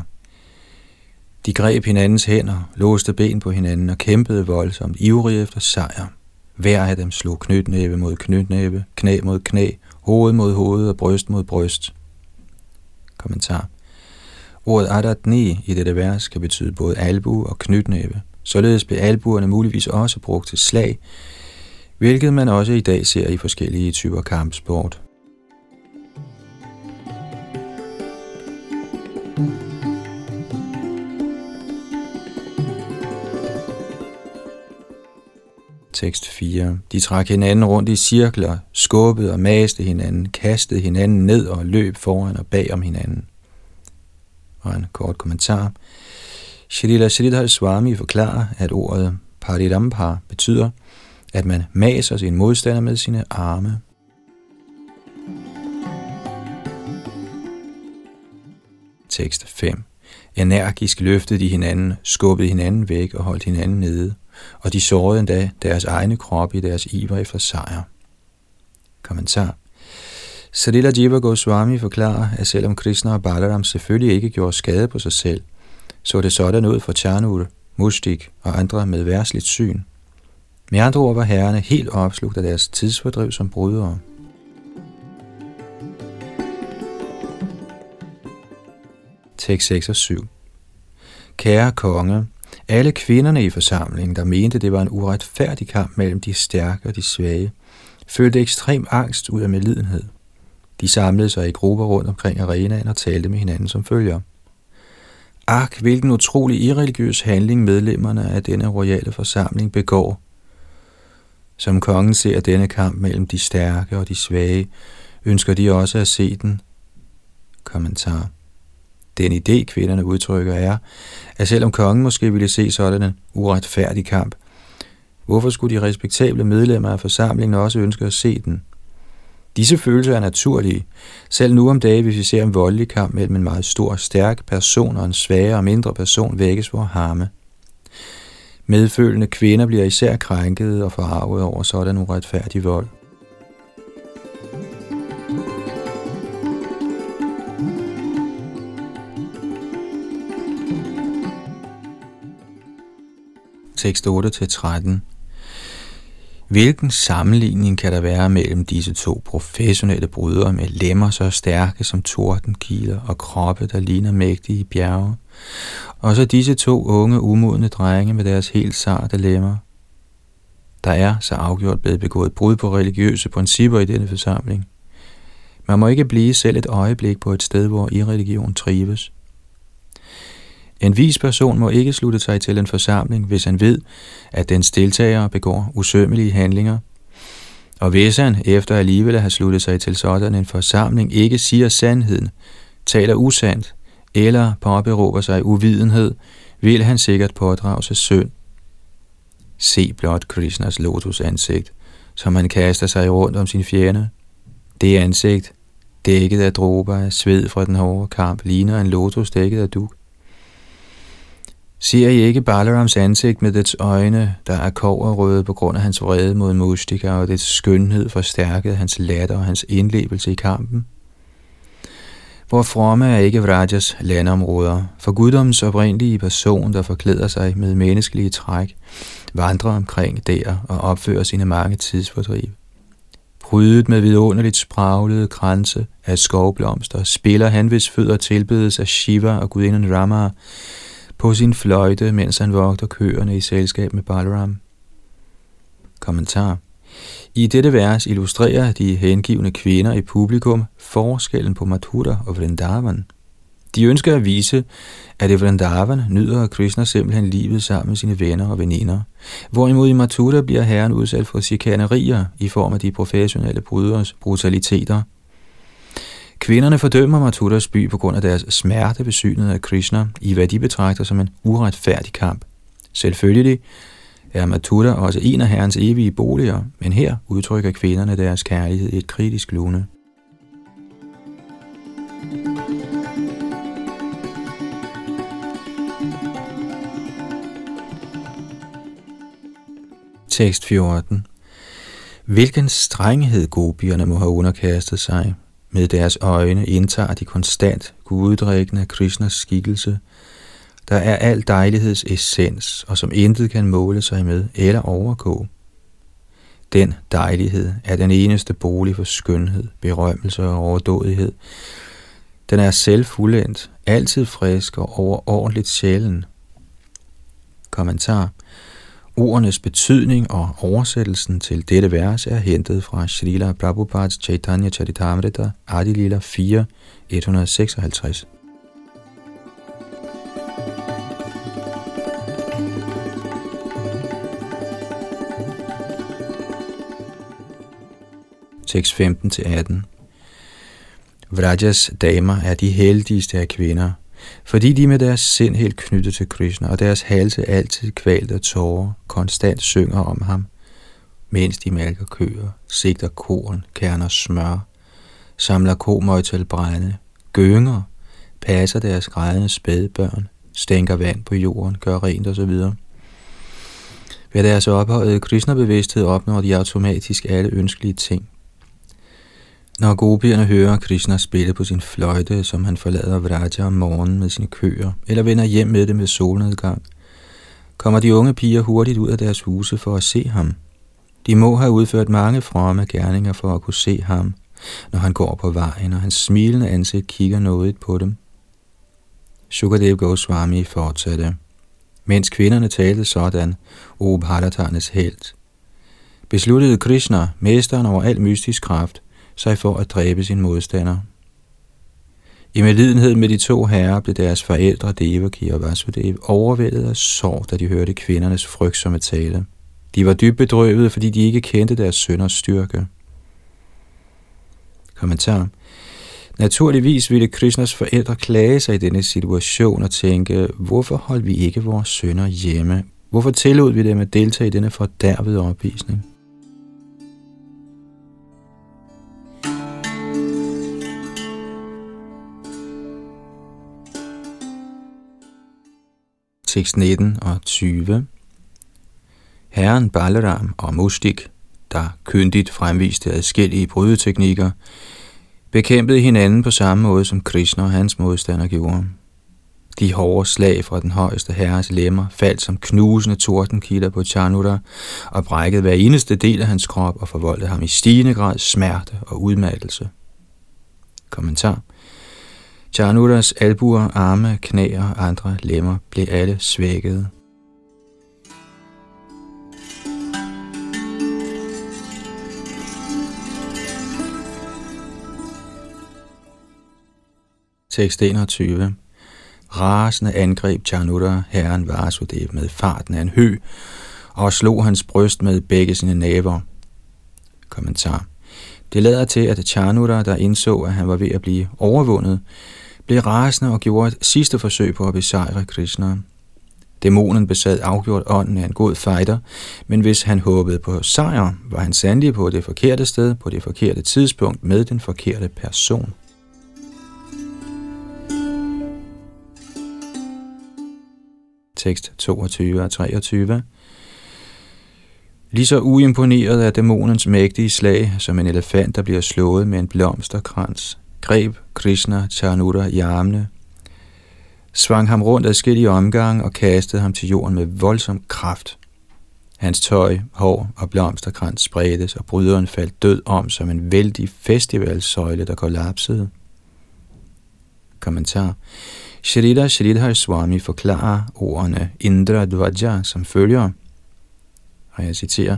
De greb hinandens hænder, låste ben på hinanden og kæmpede voldsomt, ivrige efter sejr. Hver af dem slog knytnæve mod knytnæve, knæ mod knæ, hoved mod hoved og bryst mod bryst. Kommentar. Ordet adatni i dette vers kan betyde både albu og knytnæve. Således blev albuerne muligvis også brugt til slag, hvilket man også i dag ser i forskellige typer kampsport. Tekst fire. De trak hinanden rundt i cirkler, skubbede og maste hinanden, kastede hinanden ned og løb foran og bag om hinanden. Og en kort kommentar. Shrila Sridhar Swami forklarer, at ordet paridampar betyder, at man maser sin modstander med sine arme. Tekst fem. Energisk løftede de hinanden, skubbede hinanden væk og holdt hinanden nede, og de sårede endda deres egne krop i deres iver efter sejr. Kommentar. Shrila Jiva Goswami forklarer, at selvom Krishna og Balaram selvfølgelig ikke gjorde skade på sig selv, så det sådan ud for Chanur, Mustik og andre med værsligt syn. Med andre ord var herrerne helt opslugt af deres tidsfordriv som brydere. Tekst seks og syv. Kære konge, alle kvinderne i forsamlingen, der mente, det var en uretfærdig kamp mellem de stærke og de svage, følte ekstrem angst ud af medlidenhed. De samlede sig i grupper rundt omkring arenaen og talte med hinanden som følger. Ak, hvilken utrolig irreligiøs handling medlemmerne af denne royale forsamling begår. Som kongen ser denne kamp mellem de stærke og de svage, ønsker de også at se den. Kommentar. Den idé, kvinderne udtrykker, er, at selvom kongen måske ville se sådan en uretfærdig kamp, hvorfor skulle de respektable medlemmer af forsamlingen også ønske at se den? Disse følelser er naturlige, selv nu om dagen, hvis vi ser en voldelig kamp mellem en meget stor og stærk person og en svagere og mindre person, vækkes vor harme. Medfølende kvinder bliver især krænkede og forarvet over sådan uretfærdig vold. Tekst otte til tretten. Hvilken sammenligning kan der være mellem disse to professionelle brydere med lemmer så stærke som tordenkiler og kroppe, der ligner mægtige bjerge, og så disse to unge, umodne drenge med deres helt sarte lemmer? Der er så afgjort blevet begået brud på religiøse principper i denne forsamling. Man må ikke blive selv et øjeblik på et sted, hvor irreligion trives. En vis person må ikke slutte sig til en forsamling, hvis han ved, at dens deltagere begår usømmelige handlinger. Og hvis han, efter alligevel at have sluttet sig til sådan en forsamling, ikke siger sandheden, taler usandt eller påberåber sig uvidenhed, vil han sikkert pådrage sig synd. Se blot Krishnas lotusansigt, som han kaster sig rundt om sin fjende. Det ansigt, dækket af dråber af sved fra den hårde kamp, ligner en lotus dækket af dug. Ser I ikke Balarams ansigt med dets øjne, der er kobberrøde på grund af hans vrede mod Mustika, og dets skønhed forstærkede hans latter og hans indlevelse i kampen? Hvor fromme er ikke Vrajas landområder, for guddommens oprindelige person, der forklæder sig med menneskelige træk, vandrer omkring der og opfører sine mange tidsfordriv. Prydet med vidunderligt spraglede kranse af skovblomster, spiller han, hvis fødder tilbedes af Shiva og gudinden Rama, på sin fløjte, mens han vogter køerne i selskab med Balaram. Kommentar. I dette vers illustrerer de hengivne kvinder i publikum forskellen på Mathura og Vrindavan. De ønsker at vise, at i Vrindavan nyder Krishna simpelthen livet sammen med sine venner og veninder, hvorimod i Mathura bliver herren udsat for chikanerier i form af de professionelle bryderes brutaliteter. Kvinderne fordømmer Mathuras by på grund af deres smerte ved synet af Krishna i hvad de betragter som en uretfærdig kamp. Selvfølgelig er Mathura også en af herrens evige boliger, men her udtrykker kvinderne deres kærlighed i et kritisk lune. Tekst fjorten. Hvilken strenghed gopierne må have underkastet sig. Med deres øjne indtager de konstant guddrikkende af Krishnas skikkelse, der er al dejligheds essens, og som intet kan måle sig med eller overgå. Den dejlighed er den eneste bolig for skønhed, berømmelse og overdådighed. Den er selvfuldendt, altid frisk og overordentligt sjælden. Kommentar. Ordenes betydning og oversættelsen til dette vers er hentet fra Srila Prabhupads Chaitanya Charitamrita, Adilila fire, et hundrede seksoghalvtreds. Tekst femten til atten. Vrajas damer er de heldigste af kvinder, fordi de med deres sind helt knyttet til Krishna, og deres halse altid kvalt af tårer, konstant synger om ham, mens de malker køer, sigter korn, kerner smør, samler komøj til brænde, gynger, passer deres grædende spædbørn, stænker vand på jorden, gør rent osv. Ved deres ophøjede Krishna-bevidsthed opnår de automatisk alle ønskelige ting. Når gopierne hører Krishna spille på sin fløjte, som han forlader Vraja om morgenen med sine køer, eller vender hjem med dem ved solnedgang, kommer de unge piger hurtigt ud af deres huse for at se ham. De må have udført mange fromme gerninger for at kunne se ham, når han går på vejen, og hans smilende ansigt kigger nådigt på dem. Shukadev Goswami fortsatte. Mens kvinderne talte sådan, O Bharatanes helt, besluttede Krishna, mesteren over al mystisk kraft, sig for at dræbe sin modstander. I medlidenhed med de to herrer blev deres forældre, Devaki og Vasudev, overvældet af sorg, da de hørte kvindernes frygtsomme tale. De var dybt bedrøvede, fordi de ikke kendte deres sønners styrke. Kommentar. Naturligvis ville Krishnas forældre klage sig i denne situation og tænke, hvorfor holdt vi ikke vores sønner hjemme? Hvorfor tillod vi dem at deltage i denne fordærvede opvisning? Tekst nitten og tyve. Herren Balaram og Mustik, der kyndigt fremviste adskillige brydeteknikker, bekæmpede hinanden på samme måde, som Krishna og hans modstander gjorde. De hårde slag fra den højeste herres lemmer faldt som knusende tordenkilder på Chanura og brækkede hver eneste del af hans krop og forvoldte ham i stigende grad smerte og udmattelse. Kommentar. Chanuras albuer, arme, knæ og andre lemmer blev alle svækkede. Tekst enogtyve. Rasende angreb Chanura herren Vasudev med farten af en hø og slog hans bryst med begge sine næver. Kommentar. Det lader til, at Chanura, der indså, at han var ved at blive overvundet, blev rasende og gjorde et sidste forsøg på at besejre Krishna. Dæmonen besad afgjort ånden af en god fighter, men hvis han håbede på sejr, var han sandelig på det forkerte sted, på det forkerte tidspunkt, med den forkerte person. Tekst toogtyve og treogtyve. Lige så uimponeret af dæmonens mægtige slag, som en elefant, der bliver slået med en blomsterkrans, greb Krishna Chanura i armene, svang ham rundt adskillige omgange og kastede ham til jorden med voldsom kraft. Hans tøj, hår og blomsterkrans spredtes, og bryderen faldt død om som en vældig festivalsøjle, der kollapsede. Kommentar. Shrila Sridhar Swami forklarer ordene Indra Dvaja som følger, og jeg citerer: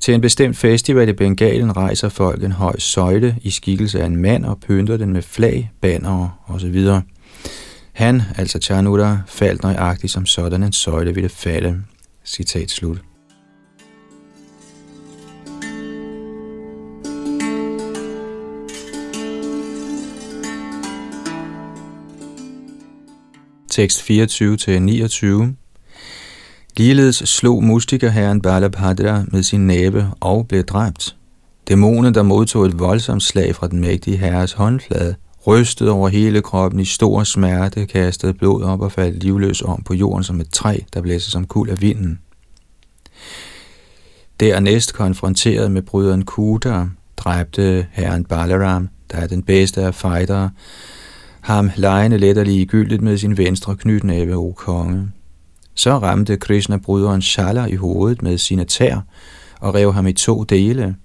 til en bestemt festival i Bengalen rejser folk en høj søjle i skikkelse af en mand og pynter den med flag, bannere osv. Han, altså Chanura, faldt nøjagtigt som sådan en søjle ville falde. Citat slut. Tekst fireogtyve til niogtyve. Ligeledes slog Mustika-herren Balapadra med sin næbe og blev dræbt. Dæmonen, der modtog et voldsomt slag fra den mægtige herres håndflade, rystede over hele kroppen i stor smerte, kastede blod op og faldt livløs om på jorden som et træ, der blæser som kul af vinden. Dernæst konfronteret med bryderen Kuta, dræbte herren Balaram, der er den bedste af fightere, ham legende letterlig i gyldigt med sin venstre knytnæve, o konge. Så ramte Krishna bryderen Shala i hovedet med sine tær og rev ham i to dele.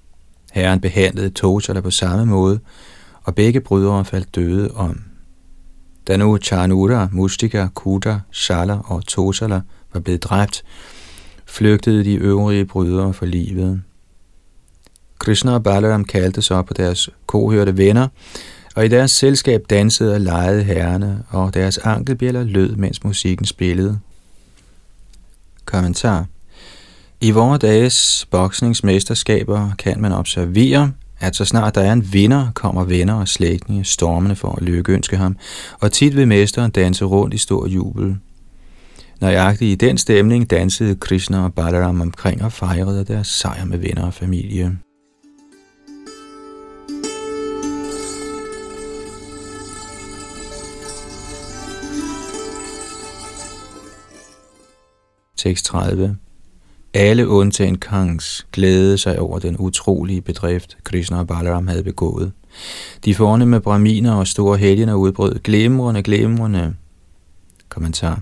Herren behandlede Tosala på samme måde, og begge brydere faldt døde om. Da nu Chanura, Mustika, Kuta, Shala og Tosala var blevet dræbt, flygtede de øvrige brydere for livet. Krishna og Balaram kaldte sig op på deres kohørte venner, og i deres selskab dansede og legede herrerne, og deres ankelbjælder lød, mens musikken spillede. Kommentar. I vore dages boksningsmesterskaber kan man observere, at så snart der er en vinder, kommer venner og slægtninge stormende for at lykønske ham, og tit vil mesteren danse rundt i stor jubel. Nøjagtigt i den stemning dansede Krishna og Balaram omkring og fejrede deres sejr med venner og familie. Tekst tredive. Alle undtagen Kangs glædede sig over den utrolige bedrift, Krishna og Balaram havde begået. De fornemme braminer og store helgener udbrød glimrende, glimrende. Kommentar.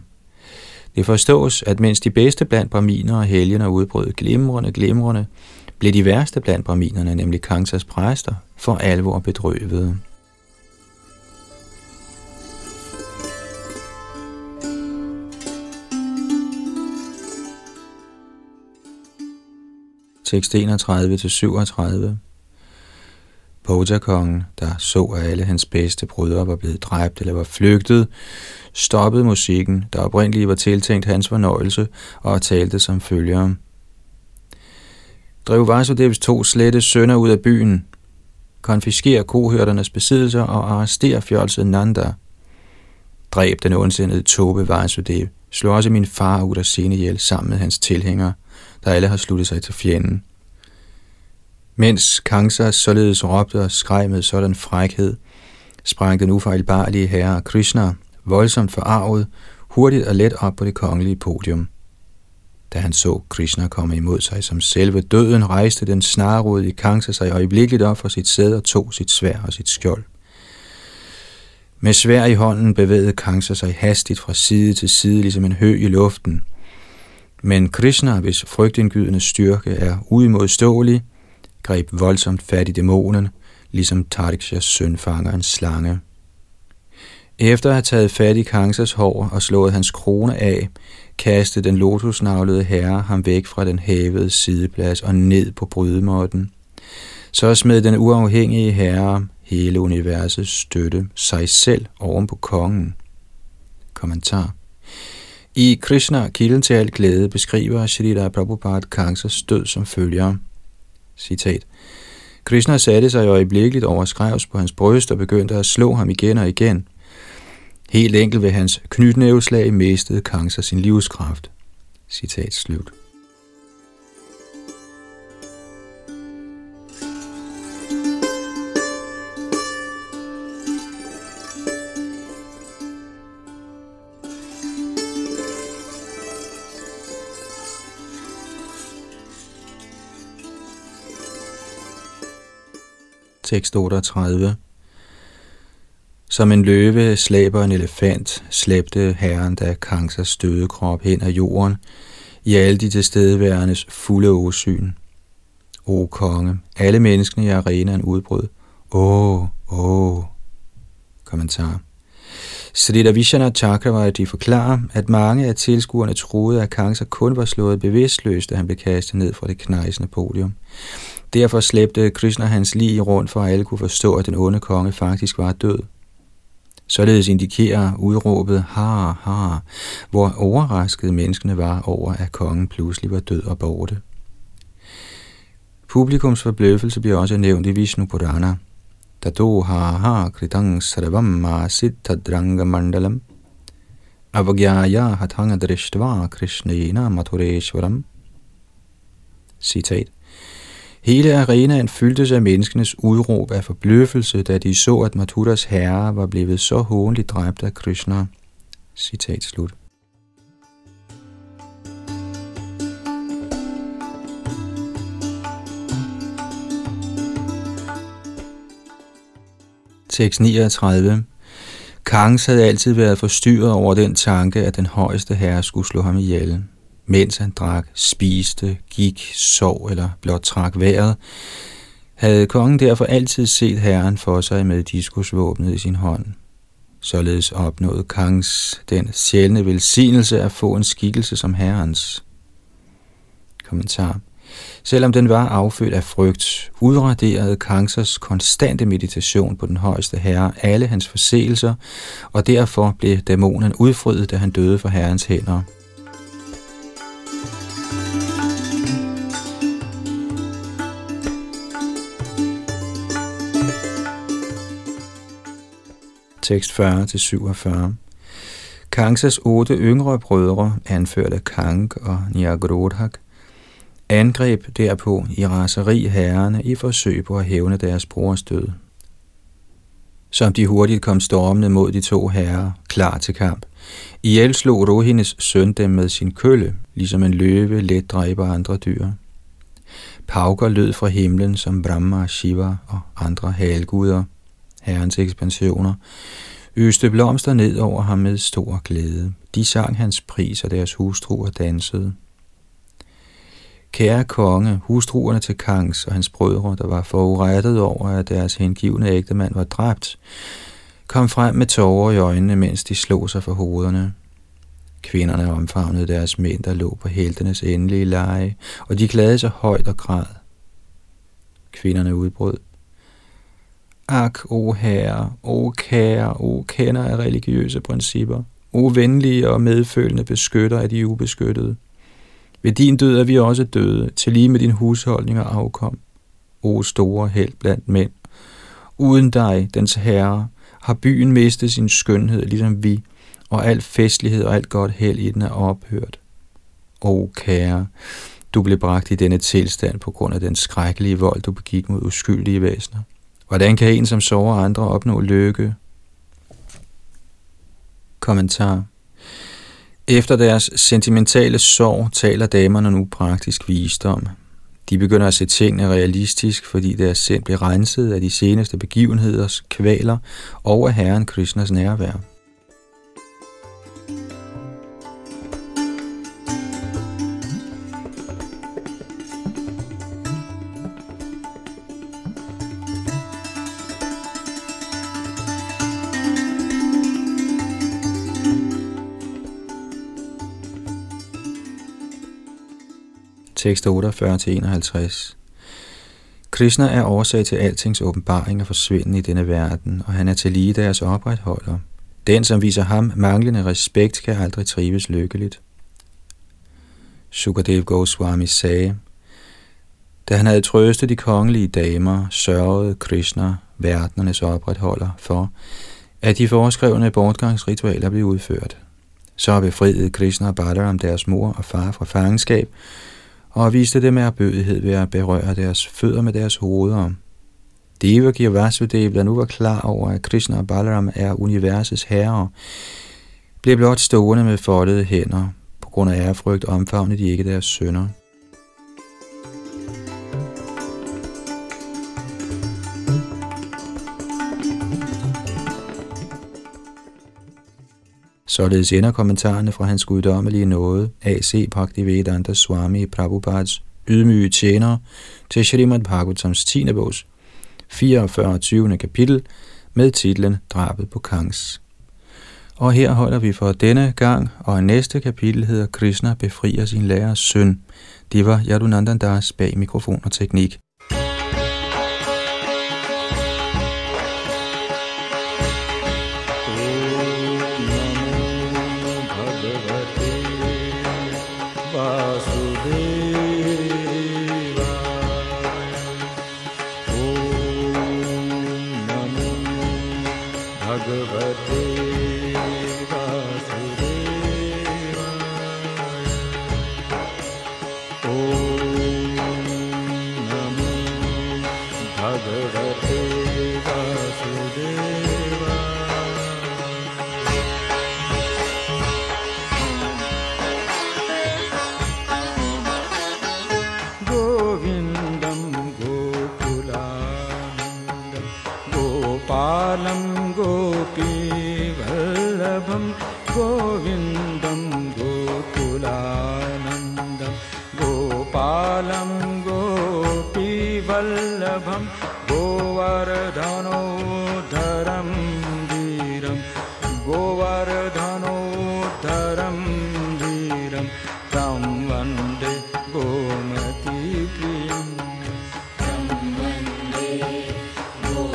Det forstås, at mens de bedste blandt braminer og helgener udbrød glimrende, glimrende, blev de værste blandt braminerne, nemlig Kangsas præster, for alvor bedrøvede. Tekst enogtredive til syvogtredive. Potakongen, der så, at alle hans bedste brødre var blevet dræbt eller var flygtet, stoppede musikken, der oprindeligt var tiltænkt hans fornøjelse, og talte som følger. Drev Vasudevs to slette sønner ud af byen, konfiskerer kohørternes besiddelser og arresterer fjolset Nanda. Dræb den ondsindede tåbe Vasudev, slår også min far ud af sine ihjel sammen med hans tilhængere, der alle har sluttet sig til fjenden. Mens Kangs således råbte og skreg med sådan frækhed, sprang den ufejlbarlige herre Krishna, voldsomt forarvet, hurtigt og let op på det kongelige podium. Da han så Krishna komme imod sig som selve døden, rejste den snarrådige Kangs sig øjeblikkeligt op fra sit sæde og tog sit sværd og sit skjold. Med svær i hånden bevægede Kangs sig hastigt fra side til side, ligesom en hø i luften. Men Krishna, hvis frygtindgydende styrke er uimodståelig, greb voldsomt fat i dæmonen, ligesom Tadikshas søn fanger en slange. Efter at have taget fat i Kangsas hår og slået hans krone af, kastede den lotusnavlede herre ham væk fra den hævede sideplads og ned på brydemåtten. Så smed den uafhængige herre hele universets støtte sig selv oven på kongen. Kommentar. I Krishna, kilden til al glæde, beskriver Shrila Prabhupada Kangsas død som følger. Citat. Krishna satte sig øjeblikkeligt over skrevs på hans bryst og begyndte at slå ham igen og igen. Helt enkelt ved hans knytnæveslag mistede Kangs sin livskraft. Citat slut. Tekst otteogtredive. Som en løve slæber en elefant, slæbte herren da Kangsas døde krop hen ad jorden, i alle de tilstedeværendes fulde åsyn. O konge, alle menneskene i arenaen udbrød. Åh, åh. Kommentar. Shrila Vishvanatha Chakravarti forklarer, at mange af tilskuerne troede, at Kangs kun var slået bevidstløs, da han blev kastet ned fra det knejsende podium. Derfor slæbte Krishna hans lig rundt, for at alle kunne forstå, at den onde konge faktisk var død. Således indikerer udråbet har, har, hvor overraskede menneskene var over, at kongen pludselig var død og borte. Publikums forbløffelse bliver også nævnt i Vishnu Purana. Tato har, har, kridang sarvamma siddhadranga mandalam, avagyaya hatanga drishtva krishnena mathureshvaram. Citat. Hele arenaen fyldtes af menneskenes udråb af forbløffelse, da de så, at Mathuras herre var blevet så hånligt dræbt af Krishna. Citat slut. Tekst niogtredive. Kangs havde altid været forstyrret over den tanke, at den højeste herre skulle slå ham ihjel. Mens han drak, spiste, gik, sov eller blot trak vejret, havde kongen derfor altid set herren for sig med diskusvåbnet i sin hånd. Således opnåede Kangs den sjældne velsignelse at få en skikkelse som herrens. Kommentar. Selvom den var affødt af frygt, udraderede Kangsas konstante meditation på den højeste herre alle hans forseelser, og derfor blev dæmonen udfriet, da han døde fra herrens hænder. Tekst fyrre til syvogfyrre. Kangsas otte yngre brødre, anført af Kang og Nyagodhak, angreb derpå i raseri herrerne i forsøg på at hævne deres brors død. Som de hurtigt kom stormende mod de to herrer, klar til kamp. Ihjel slog Rohines søn dem med sin kølle, ligesom en løve let dræber andre dyr. Pauker lød fra himlen som Brahma, Shiva og andre halguder. Herrens ekspansioner, øste blomster ned over ham med stor glæde. De sang hans pris, og deres hustruer dansede. Kære konge, hustruerne til Kangs og hans brødre, der var forurettet over, at deres hengivne ægtemand var dræbt, kom frem med tårer i øjnene, mens de slog sig for hovederne. Kvinderne omfavnede deres mænd, der lå på heltenes endelige leje, og de klagede sig højt og græd. Kvinderne udbrød. Ak, o herre, o kære, o kender af religiøse principper, o venlige og medfølende beskytter af de ubeskyttede. Ved din død er vi også døde, til lige med din husholdning og afkom. O store held blandt mænd, uden dig, dens herre, har byen mistet sin skønhed, ligesom vi, og al festlighed og alt godt held i den er ophørt. O kære, du blev bragt i denne tilstand på grund af den skrækkelige vold, du begik mod uskyldige væsener. Hvordan kan en, som sover andre, opnå lykke? Kommentar. Efter deres sentimentale sorg taler damerne nu praktisk visdom. De begynder at se tingene realistisk, fordi deres sind bliver renset af de seneste begivenheders kvaler og af Herren Krishnas nærvær. Tekst otteogfyrre til enoghalvtreds. Krishna er årsag til altings åbenbaring og forsvinden i denne verden, og han er til lige deres opretholder. Den, som viser ham manglende respekt, kan aldrig trives lykkeligt. Shukadev Goswami sagde, da han havde trøstet de kongelige damer, sørgede Krishna, verdenernes opretholder, for, at de foreskrevne bortgangsritualer blev udført. Så befriede Krishna Balaram deres mor og far fra fangenskab, og viste dem ærbødighed ved at berøre deres fødder med deres hoveder. Devaki og Vasudev, der nu var klar over, at Krishna og Balaram er universets herrer, blev blot stående med foldede hænder. På grund af ærefrygt omfavnede de ikke deres sønner. Således ender kommentarerne fra hans guddommelige nåde, A C Bhaktivedanta Swami Prabhupads ydmyge tjener til Śrīmad Bhāgavatams tiende bogs fireogfyrre. tyvende kapitel med titlen Drabet på Kangs. Og her holder vi for denne gang, og næste kapitel hedder Krishna befrier sin lærers søn. Det var Yadunandan Das bag mikrofon og teknik. Om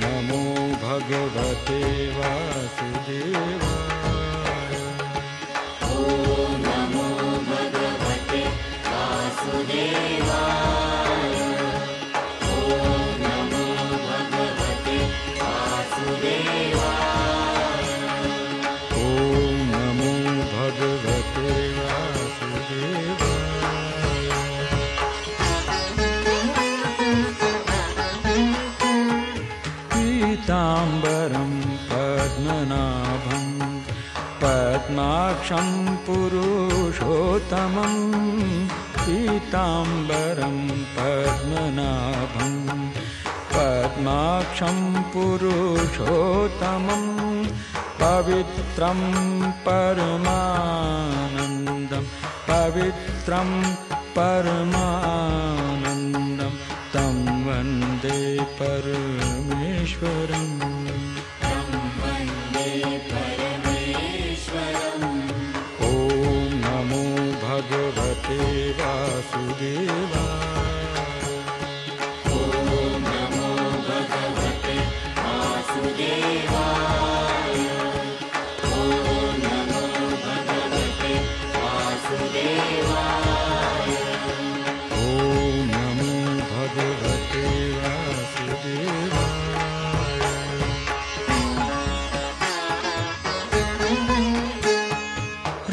Namo Bhagavate Vasudevaya. साक्षां पुरुषोत्तमं पीताम्बरं पद्मनाभं पद्माक्षं पुरुषोत्तमं पवित्रं परमानन्दं पवित्रं परमानन्दं तं वन्दे परमेश्वरम् वासुदेवा ॐ नमो भगवते वासुदेवाय ॐ नमो भगवते वासुदेवाय ॐ नमो भगवते वासुदेवाय.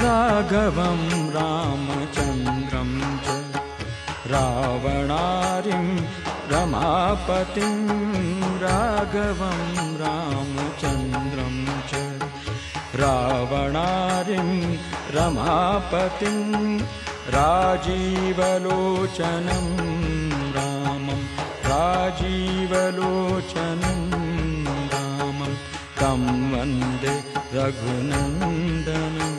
राघवं रामचन्द्रं च रावणारिं रमापतिं राघवं रामचन्द्रं च रावणारिं रमापतिं राजीवलोचनं रामं राजीवलोचनं रामं तं वन्दे रघुनन्दनं.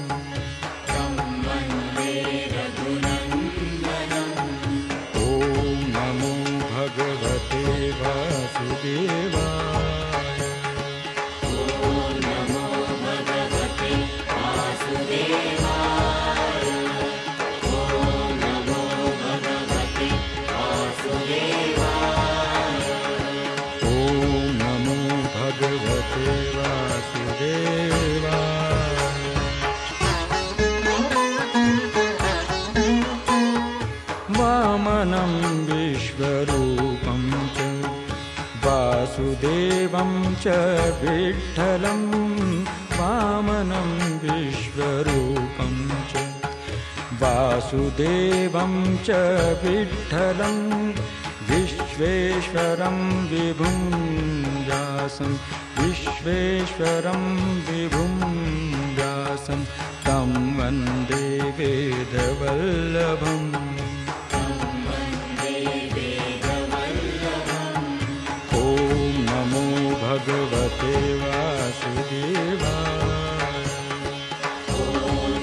वासुदेवं च विठ्ठलं वामनं विश्वरूपं च वासुदेवं च विठ्ठलं विश्वेश्वरं विभुं व्यासं विश्वेश्वरं विभुं व्यासं तं वन्दे वेदवल्लभम्. भगवते वासुदेवाय ॐ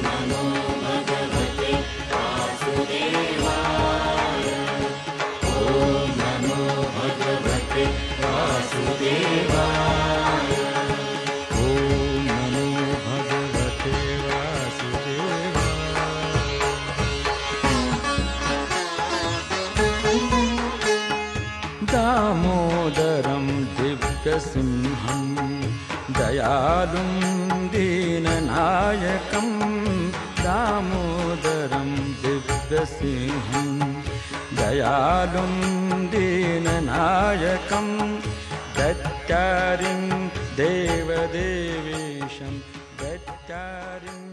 नमो भगवते वासुदेवाय ॐ नमो भगवते वासुदेवाय ॐ नमो भगवते वासुदेवाय. दामोदरं सिंहं दयालुं दीननायकं दामोदरं दिव्यसिंहं दयालुं दीननायकं दत्तारिं देवदेवेशं दत्तारिं